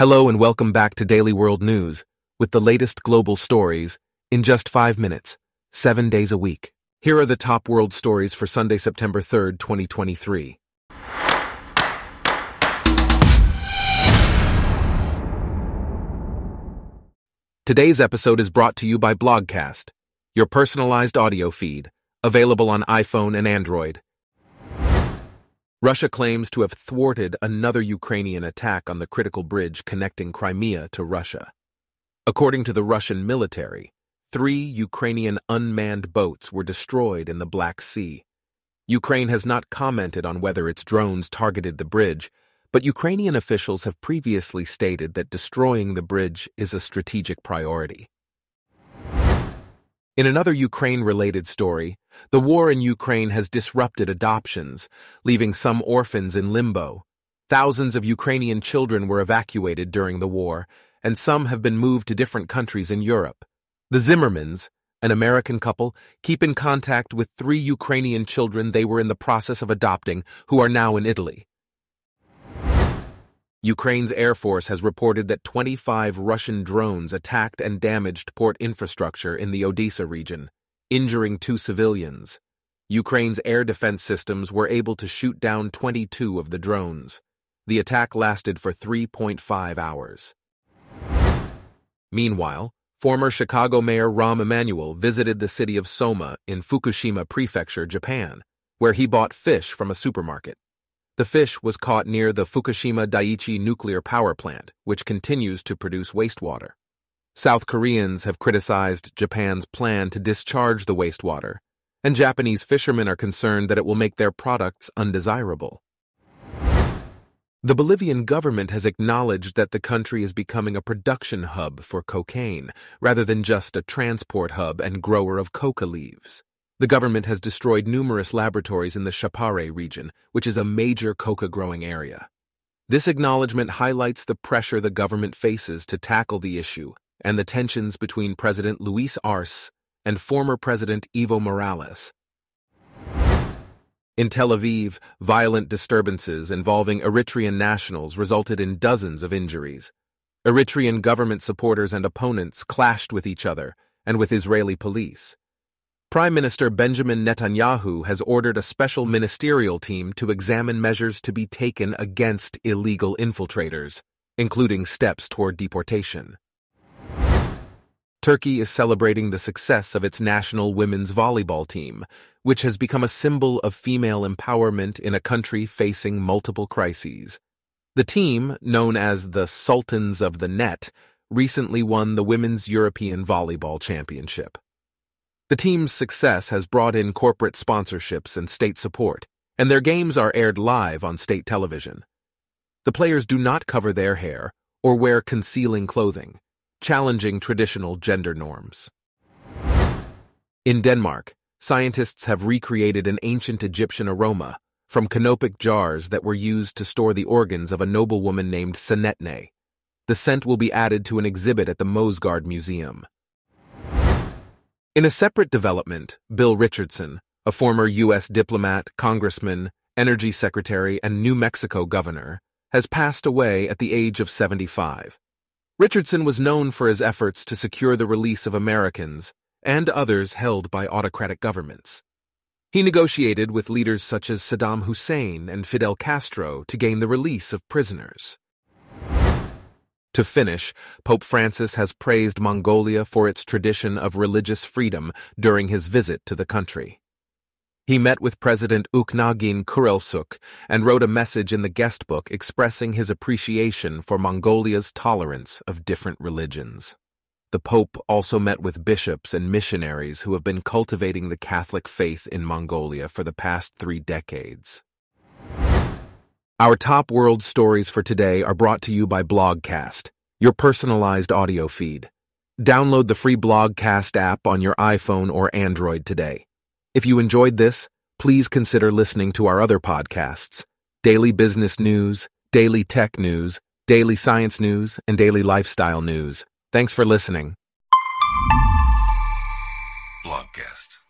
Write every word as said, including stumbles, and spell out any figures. Hello and welcome back to Daily World News, with the latest global stories, in just five minutes, seven days a week. Here are the top world stories for Sunday, September third, twenty twenty-three. Today's episode is brought to you by Blogcast, your personalized audio feed, available on iPhone and Android. Russia claims to have thwarted another Ukrainian attack on the critical bridge connecting Crimea to Russia. According to the Russian military, three Ukrainian unmanned boats were destroyed in the Black Sea. Ukraine has not commented on whether its drones targeted the bridge, but Ukrainian officials have previously stated that destroying the bridge is a strategic priority. In another Ukraine-related story, the war in Ukraine has disrupted adoptions, leaving some orphans in limbo. Thousands of Ukrainian children were evacuated during the war, and some have been moved to different countries in Europe. The Zimmermans, an American couple, keep in contact with three Ukrainian children they were in the process of adopting, who are now in Italy. Ukraine's Air Force has reported that twenty-five Russian drones attacked and damaged port infrastructure in the Odessa region, injuring two civilians. Ukraine's air defense systems were able to shoot down twenty-two of the drones. The attack lasted for three point five hours. Meanwhile, former Chicago Mayor Rahm Emanuel visited the city of Soma in Fukushima Prefecture, Japan, where he bought fish from a supermarket. The fish was caught near the Fukushima Daiichi nuclear power plant, which continues to produce wastewater. South Koreans have criticized Japan's plan to discharge the wastewater, and Japanese fishermen are concerned that it will make their products undesirable. The Bolivian government has acknowledged that the country is becoming a production hub for cocaine, rather than just a transport hub and grower of coca leaves. The government has destroyed numerous laboratories in the Chapare region, which is a major coca-growing area. This acknowledgement highlights the pressure the government faces to tackle the issue and the tensions between President Luis Arce and former President Evo Morales. In Tel Aviv, violent disturbances involving Eritrean nationals resulted in dozens of injuries. Eritrean government supporters and opponents clashed with each other and with Israeli police. Prime Minister Benjamin Netanyahu has ordered a special ministerial team to examine measures to be taken against illegal infiltrators, including steps toward deportation. Turkey is celebrating the success of its national women's volleyball team, which has become a symbol of female empowerment in a country facing multiple crises. The team, known as the Sultans of the Net, recently won the Women's European Volleyball Championship. The team's success has brought in corporate sponsorships and state support, and their games are aired live on state television. The players do not cover their hair or wear concealing clothing, challenging traditional gender norms. In Denmark, scientists have recreated an ancient Egyptian aroma from canopic jars that were used to store the organs of a noblewoman named Senetne. The scent will be added to an exhibit at the Moesgaard Museum. In a separate development, Bill Richardson, a former U S diplomat, congressman, energy secretary, and New Mexico governor, has passed away at the age of seventy-five. Richardson was known for his efforts to secure the release of Americans and others held by autocratic governments. He negotiated with leaders such as Saddam Hussein and Fidel Castro to gain the release of prisoners. To finish, Pope Francis has praised Mongolia for its tradition of religious freedom during his visit to the country. He met with President Ukhnaagiin Khurelsukh and wrote a message in the guest book expressing his appreciation for Mongolia's tolerance of different religions. The Pope also met with bishops and missionaries who have been cultivating the Catholic faith in Mongolia for the past three decades. Our top world stories for today are brought to you by Blogcast, your personalized audio feed. Download the free Blogcast app on your iPhone or Android today. If you enjoyed this, please consider listening to our other podcasts, Daily Business News, Daily Tech News, Daily Science News, and Daily Lifestyle News. Thanks for listening. Blogcast.